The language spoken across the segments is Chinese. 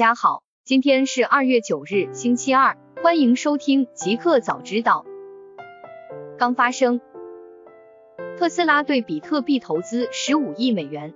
大家好，今天是2月9日，星期二，欢迎收听极客早知道。刚发生，特斯拉对比特币投资15亿美元。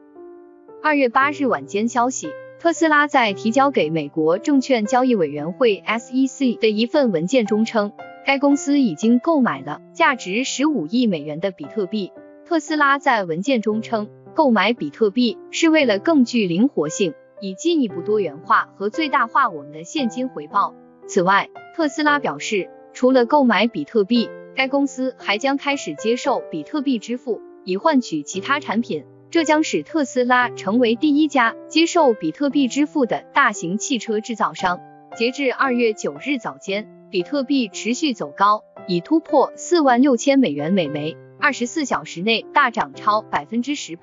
2月8日晚间消息，特斯拉在提交给美国证券交易委员会 SEC 的一份文件中称，该公司已经购买了价值15亿美元的比特币。特斯拉在文件中称，购买比特币是为了更具灵活性，以进一步多元化和最大化我们的现金回报。此外，特斯拉表示，除了购买比特币，该公司还将开始接受比特币支付，以换取其他产品。这将使特斯拉成为第一家接受比特币支付的大型汽车制造商。截至2月9日早间，比特币持续走高，已突破46000美元每枚，24小时内大涨超 18%。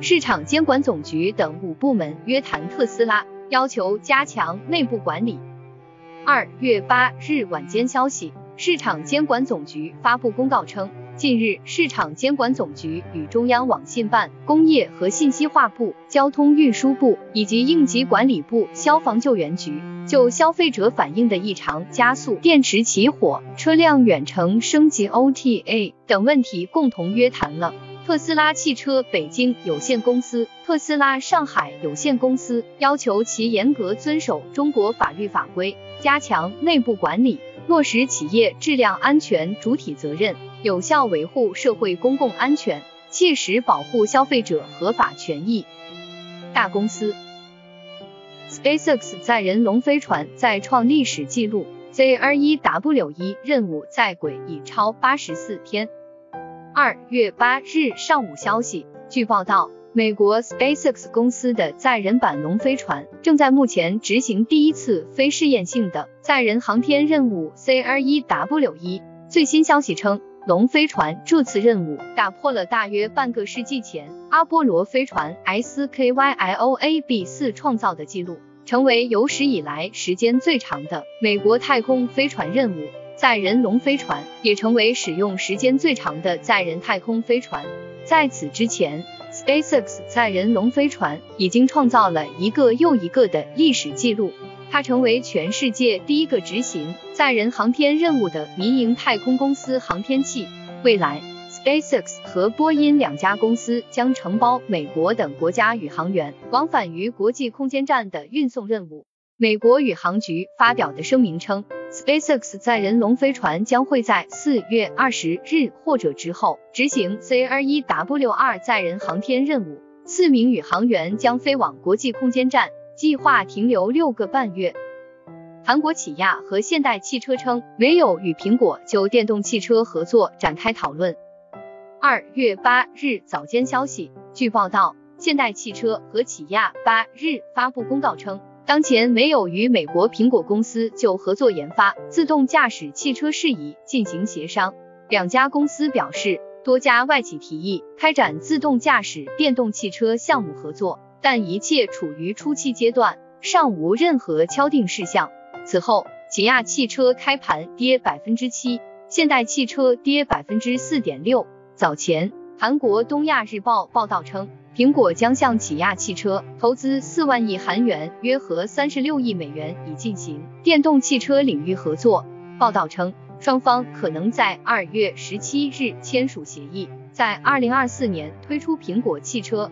市场监管总局等5部门约谈特斯拉，要求加强内部管理。2月8日晚间消息，市场监管总局发布公告称，近日，市场监管总局与中央网信办、工业和信息化部、交通运输部以及应急管理部、消防救援局就消费者反映的异常加速、电池起火、车辆远程升级 OTA 等问题共同约谈了特斯拉汽车北京有限公司、特斯拉上海有限公司，要求其严格遵守中国法律法规，加强内部管理，落实企业质量安全主体责任，有效维护社会公共安全，切实保护消费者合法权益。大公司 SpaceX 载人龙飞船再创历史纪录 ，CREW1 任务在轨已超84天。2月8日上午消息，据报道，美国 SpaceX 公司的载人版龙飞船正在目前执行第一次非试验性的载人航天任务 CREW1。最新消息称，龙飞船这次任务打破了大约半个世纪前阿波罗飞船 SKYLAB4 创造的记录，成为有史以来时间最长的美国太空飞船任务。载人龙飞船也成为使用时间最长的载人太空飞船。在此之前， SpaceX 载人龙飞船已经创造了一个又一个的历史记录，它成为全世界第一个执行载人航天任务的民营太空公司航天器。未来， SpaceX 和波音2家公司将承包美国等国家宇航员往返于国际空间站的运送任务。美国宇航局发表的声明称， SpaceX 载人龙飞船将会在4月20日或者之后执行 CREW2 载人航天任务，4名宇航员将飞往国际空间站，计划停留6个半月。韩国起亚和现代汽车称没有与苹果就电动汽车合作展开讨论。2月8日早间消息，据报道，现代汽车和起亚8日发布公告称，当前没有与美国苹果公司就合作研发自动驾驶汽车事宜进行协商。2家公司表示，多家外企提议开展自动驾驶电动汽车项目合作，但一切处于初期阶段，尚无任何敲定事项。此后，起亚汽车开盘跌 7%， 现代汽车跌 4.6%。早前，韩国东亚日报报道称，苹果将向起亚汽车投资4万亿韩元，约合36亿美元，以进行电动汽车领域合作。报道称，双方可能在2月17日签署协议，在2024年推出苹果汽车。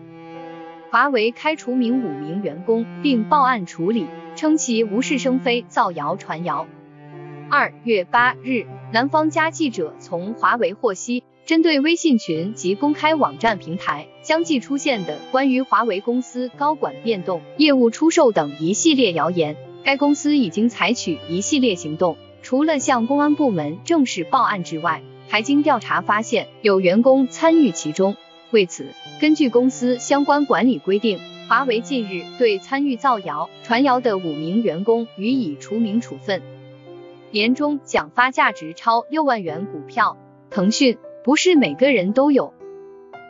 华为开除5名员工并报案处理，称其无事生非、造谣传谣。2月8日，南方家记者从华为获悉，针对微信群及公开网站平台相继出现的关于华为公司高管变动、业务出售等一系列谣言，该公司已经采取一系列行动，除了向公安部门正式报案之外，还经调查发现有员工参与其中。为此，根据公司相关管理规定，华为近日对参与造谣、传谣的5名员工予以除名处分。年终奖发价值超6万元股票，腾讯不是每个人都有。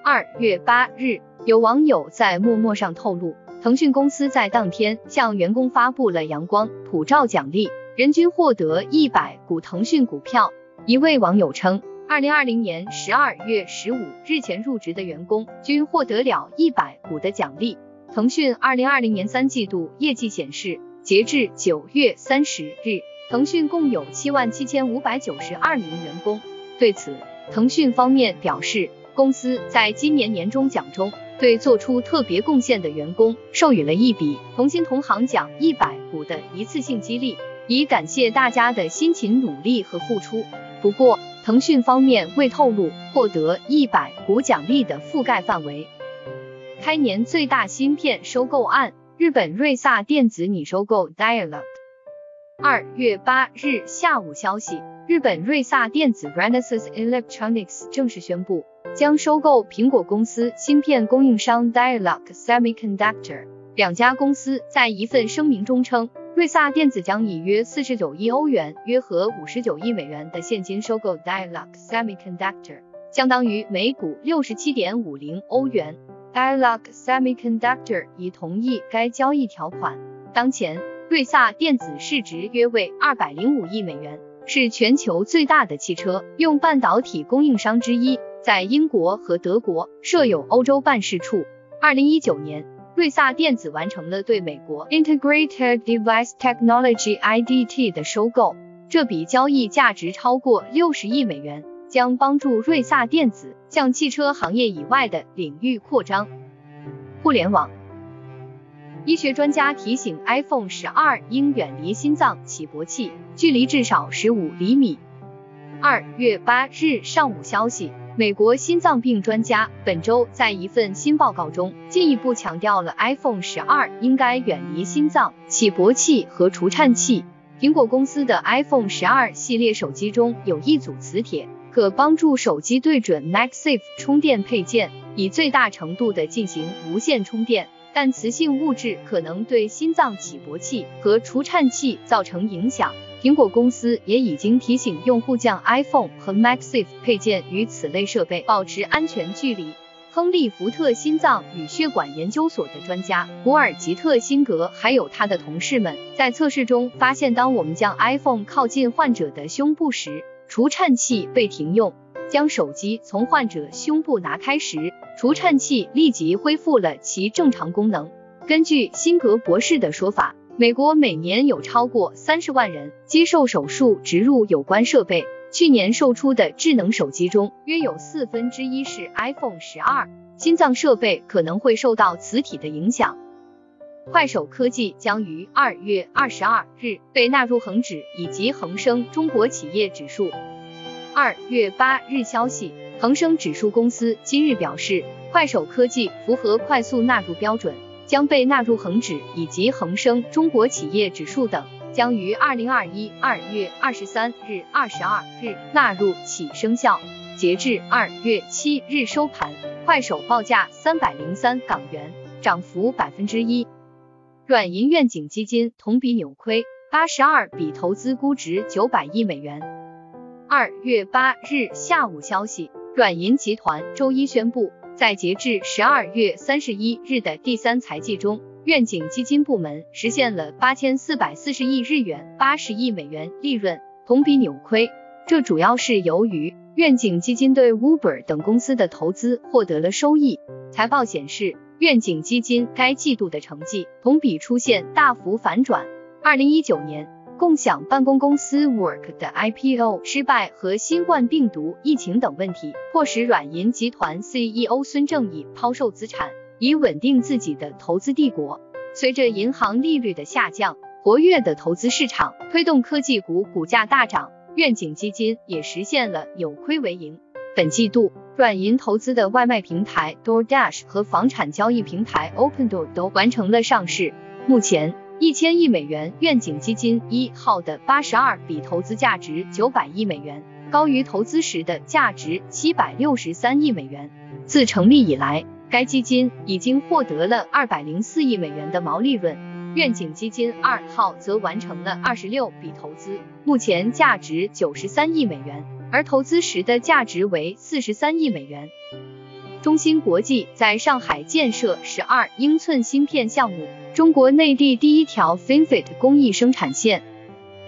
2月8日，有网友在陌陌上透露，腾讯公司在当天向员工发布了阳光普照奖励，人均获得100股腾讯股票。一位网友称，2020年12月15日前入职的员工均获得了100股的奖励。腾讯2020年3季度业绩显示，截至9月30日，腾讯共有77,592名员工。对此，腾讯方面表示，公司在今年年终奖中对做出特别贡献的员工授予了一笔同心同行奖100股的一次性激励，以感谢大家的辛勤努力和付出。不过，腾讯方面未透露获得100股奖励的覆盖范围。开年最大芯片收购案，日本瑞萨电子拟收购 Dialog。2月8日下午消息，日本瑞萨电子 Renesas Electronics 正式宣布，将收购苹果公司芯片供应商 Dialog Semiconductor。两家公司在一份声明中称，瑞萨电子将以约49亿欧元，约合59亿美元的现金收购 Dialog Semiconductor， 相当于每股 67.50 欧元。Dialog Semiconductor 已同意该交易条款。当前，瑞萨电子市值约为205亿美元，是全球最大的汽车用半导体供应商之一，在英国和德国设有欧洲办事处。2019年，瑞萨电子完成了对美国 Integrated Device Technology IDT 的收购，这笔交易价值超过60亿美元，将帮助瑞萨电子向汽车行业以外的领域扩张。互联网医学专家提醒 iPhone 12应远离心脏起搏器，距离至少15厘米。2月8日上午消息，美国心脏病专家本周在一份新报告中进一步强调了 iPhone 12应该远离心脏起搏器和除颤器。苹果公司的 iPhone 12系列手机中有一组磁铁，可帮助手机对准 MagSafe 充电配件，以最大程度地进行无线充电。但磁性物质可能对心脏起搏器和除颤器造成影响，苹果公司也已经提醒用户将 iPhone 和 MagSafe 配件与此类设备保持安全距离。亨利·福特心脏与血管研究所的专家古尔吉特·辛格还有他的同事们在测试中发现，当我们将 iPhone 靠近患者的胸部时，除颤器被停用。将手机从患者胸部拿开时，除颤器立即恢复了其正常功能。根据辛格博士的说法，美国每年有超过30万人接受手术植入有关设备，去年售出的智能手机中约有1/4是 iPhone 12，心脏设备可能会受到磁体的影响。快手科技将于2月22日被纳入恒指以及恒生中国企业指数。2月8日消息，恒生指数公司今日表示，快手科技符合快速纳入标准，将被纳入恒指以及恒生中国企业指数等，将于2021 2月23日、22日纳入起生效。截至2月7日收盘，快手报价303港元，涨幅 1%。软银愿景基金同比扭亏82笔，投资估值900亿美元。2月8日下午消息，软银集团周一宣布，在截至12月31日的第三财季中，愿景基金部门实现了8440亿日元80亿美元利润，同比扭亏。这主要是由于愿景基金对 Uber 等公司的投资获得了收益。财报显示，愿景基金该季度的成绩同比出现大幅反转。2019年共享办公公司 Work 的 IPO 失败和新冠病毒疫情等问题，迫使软银集团 CEO 孙正义抛售资产，以稳定自己的投资帝国。随着银行利率的下降，活跃的投资市场推动科技股股价大涨，愿景基金也实现了扭亏为盈。本季度，软银投资的外卖平台 Doordash 和房产交易平台 OpenDoor 都完成了上市。目前1000亿美元愿景基金一号的82笔投资价值900亿美元，高于投资时的价值763亿美元。自成立以来，该基金已经获得了204亿美元的毛利润。愿景基金二号则完成了26笔投资，目前价值93亿美元，而投资时的价值为43亿美元。中芯国际在上海建设12英寸芯片项目，中国内地第一条 FinFET 工艺生产线。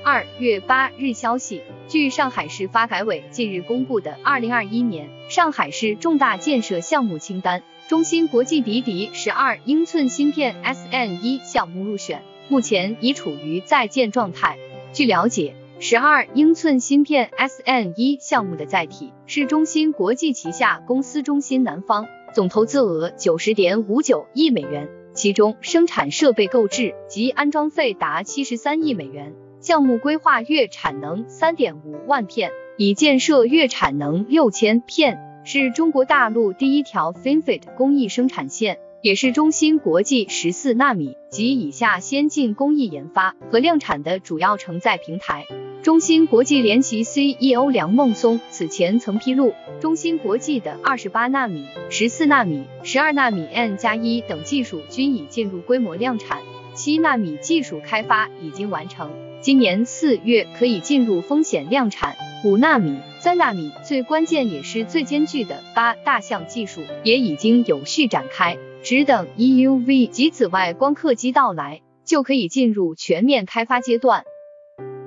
2月8日消息，据上海市发改委近日公布的2021年上海市重大建设项目清单，中芯国际比比12英寸芯片 SN1 项目入选，目前已处于在建状态。据了解，12英寸芯片 SN1 项目的载体是中芯国际旗下公司中芯南方，总投资额 90.59 亿美元，其中生产设备购置及安装费达73亿美元。项目规划月产能 3.5 万片，以建设月产能 6000 片，是中国大陆第一条 FinFET 工艺生产线，也是中芯国际14纳米及以下先进工艺研发和量产的主要承载平台。中芯国际联席 CEO 梁孟松此前曾披露，中芯国际的28纳米、14纳米、12纳米 N+1 等技术均已进入规模量产，7纳米技术开发已经完成，今年4月可以进入风险量产。5纳米、3纳米最关键也是最艰巨的8大项技术也已经有序展开，只等 EUV 及紫外光刻机到来，就可以进入全面开发阶段。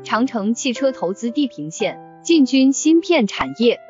长城汽车投资地平线，进军芯片产业。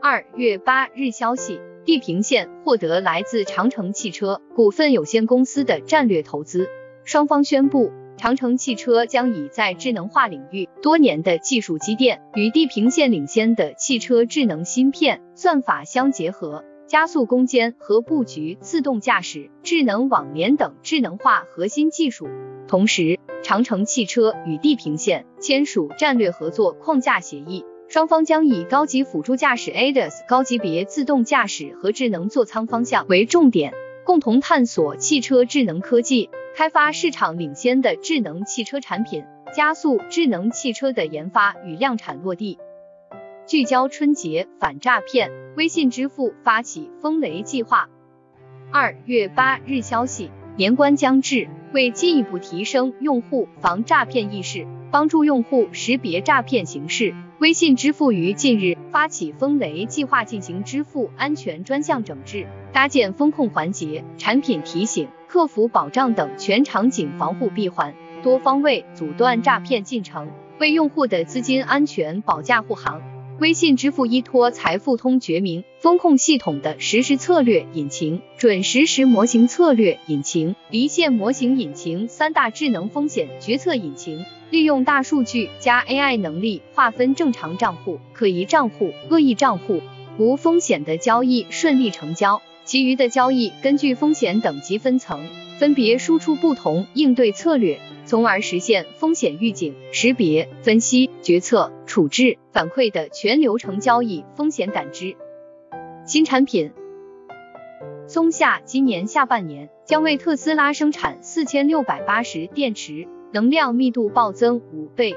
2月8日消息，地平线获得来自长城汽车股份有限公司的战略投资，双方宣布长城汽车将以在智能化领域多年的技术积淀与地平线领先的汽车智能芯片算法相结合，加速攻坚和布局自动驾驶、智能网联等智能化核心技术。同时，长城汽车与地平线签署战略合作框架协议，双方将以高级辅助驾驶 ADAS 高级别自动驾驶和智能座舱方向为重点，共同探索汽车智能科技，开发市场领先的智能汽车产品，加速智能汽车的研发与量产落地。聚焦春节反诈骗，微信支付发起风雷计划。2月8日消息，年关将至，为进一步提升用户防诈骗意识，帮助用户识别诈骗形式，微信支付于近日发起风雷计划，进行支付安全专项整治，搭建风控环节、产品提醒、客服保障等全场景防护闭环，多方位阻断诈骗进程，为用户的资金安全保驾护航。微信支付依托财付通决明风控系统的实时策略引擎、准实时模型策略引擎、离线模型引擎三大智能风险决策引擎，利用大数据加 AI 能力划分正常账户、可疑账户、恶意账户，无风险的交易顺利成交，其余的交易根据风险等级分层，分别输出不同应对策略，从而实现风险预警、识别、分析、决策、处置、反馈的全流程交易风险感知。新产品，松下今年下半年将为特斯拉生产4680电池，能量密度暴增5倍。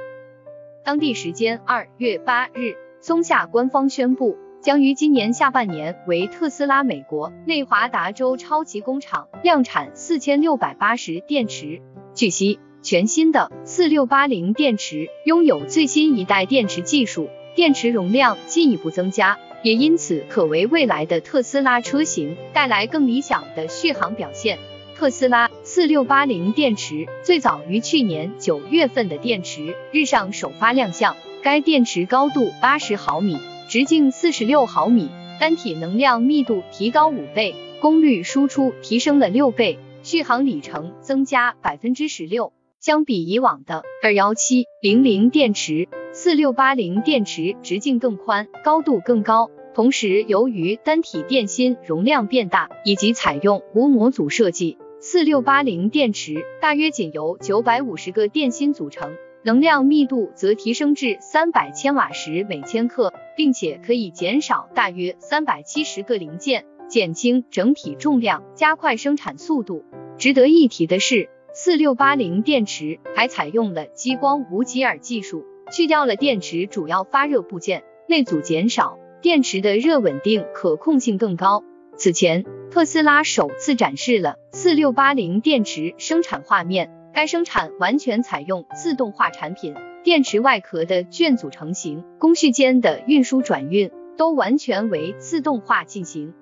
当地时间2月8日，松下官方宣布，将于今年下半年为特斯拉美国内华达州超级工厂量产4680电池。据悉，全新的4680电池拥有最新一代电池技术，电池容量进一步增加，也因此可为未来的特斯拉车型带来更理想的续航表现。特斯拉4680电池最早于去年9月份的电池日上首发亮相，该电池高度80毫米。直径46毫米，单体能量密度提高5倍，功率输出提升了6倍，续航里程增加 16%。 相比以往的21700电池，4680电池直径更宽，高度更高，同时由于单体电芯容量变大以及采用无模组设计，4680电池大约仅由950个电芯组成，能量密度则提升至300千瓦时每千克，并且可以减少大约370个零件，减轻整体重量，加快生产速度。值得一提的是，4680电池还采用了激光无极耳技术，去掉了电池主要发热部件，内阻减少，电池的热稳定可控性更高。此前，特斯拉首次展示了4680电池生产画面，该生产完全采用自动化产品，电池外壳的卷组成型、工序间的运输转运都完全为自动化进行。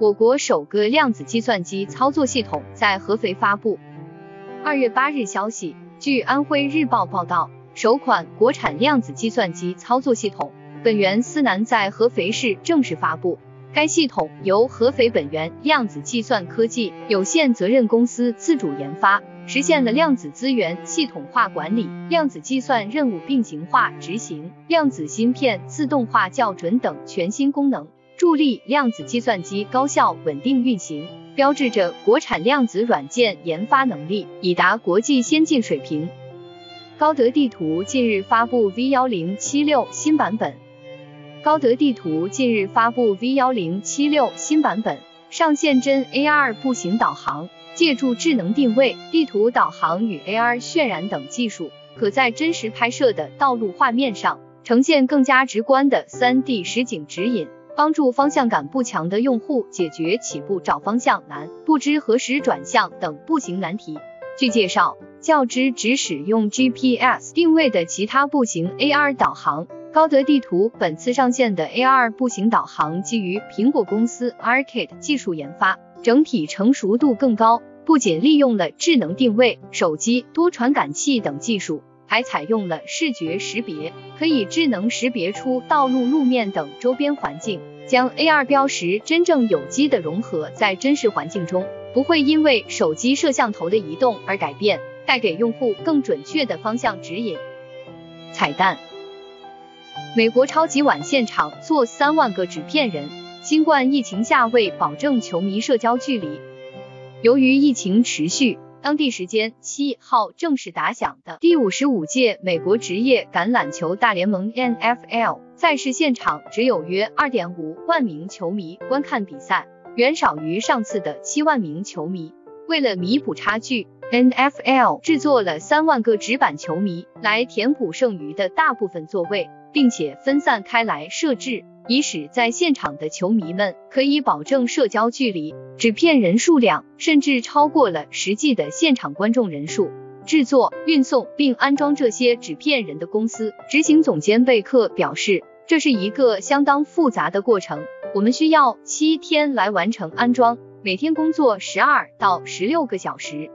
我国首个量子计算机操作系统在合肥发布。2月8日消息，据安徽日报报道，首款国产量子计算机操作系统本源思南在合肥市正式发布，该系统由合肥本源量子计算科技有限责任公司自主研发，实现了量子资源系统化管理、量子计算任务并行化执行、量子芯片自动化校准等全新功能，助力量子计算机高效稳定运行，标志着国产量子软件研发能力已达国际先进水平。高德地图近日发布 V1076 新版本。上线真 AR 步行导航，借助智能定位、地图导航与 AR 渲染等技术，可在真实拍摄的道路画面上呈现更加直观的 3D 实景指引，帮助方向感不强的用户解决起步找方向难、不知何时转向等步行难题。据介绍，较之只使用 GPS 定位的其他步行 AR 导航，高德地图本次上线的 AR 步行导航基于苹果公司 Arcade 技术研发，整体成熟度更高，不仅利用了智能定位、手机多传感器等技术，还采用了视觉识别，可以智能识别出道路路面等周边环境，将 AR 标识真正有机的融合在真实环境中，不会因为手机摄像头的移动而改变，带给用户更准确的方向指引。彩蛋，美国超级碗现场做3万个纸片人，新冠疫情下为保证球迷社交距离，由于疫情持续，当地时间7号正式打响的第55届美国职业橄榄球大联盟 NFL 赛事现场只有约 2.5 万名球迷观看比赛，远少于上次的7万名球迷。为了弥补差距， NFL 制作了3万个纸板球迷来填补剩余的大部分座位，并且分散开来设置，以使在现场的球迷们可以保证社交距离。纸片人数量甚至超过了实际的现场观众人数。制作、运送并安装这些纸片人的公司执行总监贝克表示，这是一个相当复杂的过程，我们需要7天来完成安装，每天工作12到16个小时，